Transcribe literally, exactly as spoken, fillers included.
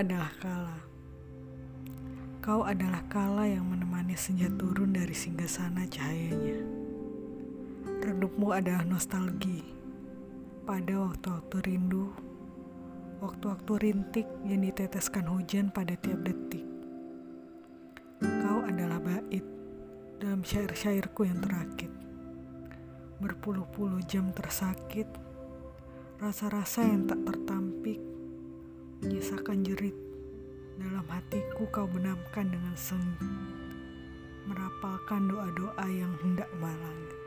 adalah kala. Kau adalah kala yang menemani senja turun dari singgasana cahayanya. Redupmu adalah nostalgia pada waktu-waktu rindu, waktu-waktu rintik yang diteteskan hujan pada tiap detik. Kau adalah bait dalam syair-syairku yang terakit. Berpuluh-puluh jam tersakit, rasa-rasa yang tak tertampik, menyisakan jerit. Dalam hatiku kau benamkan dengan sengit, merapalkan doa-doa yang hendak malang.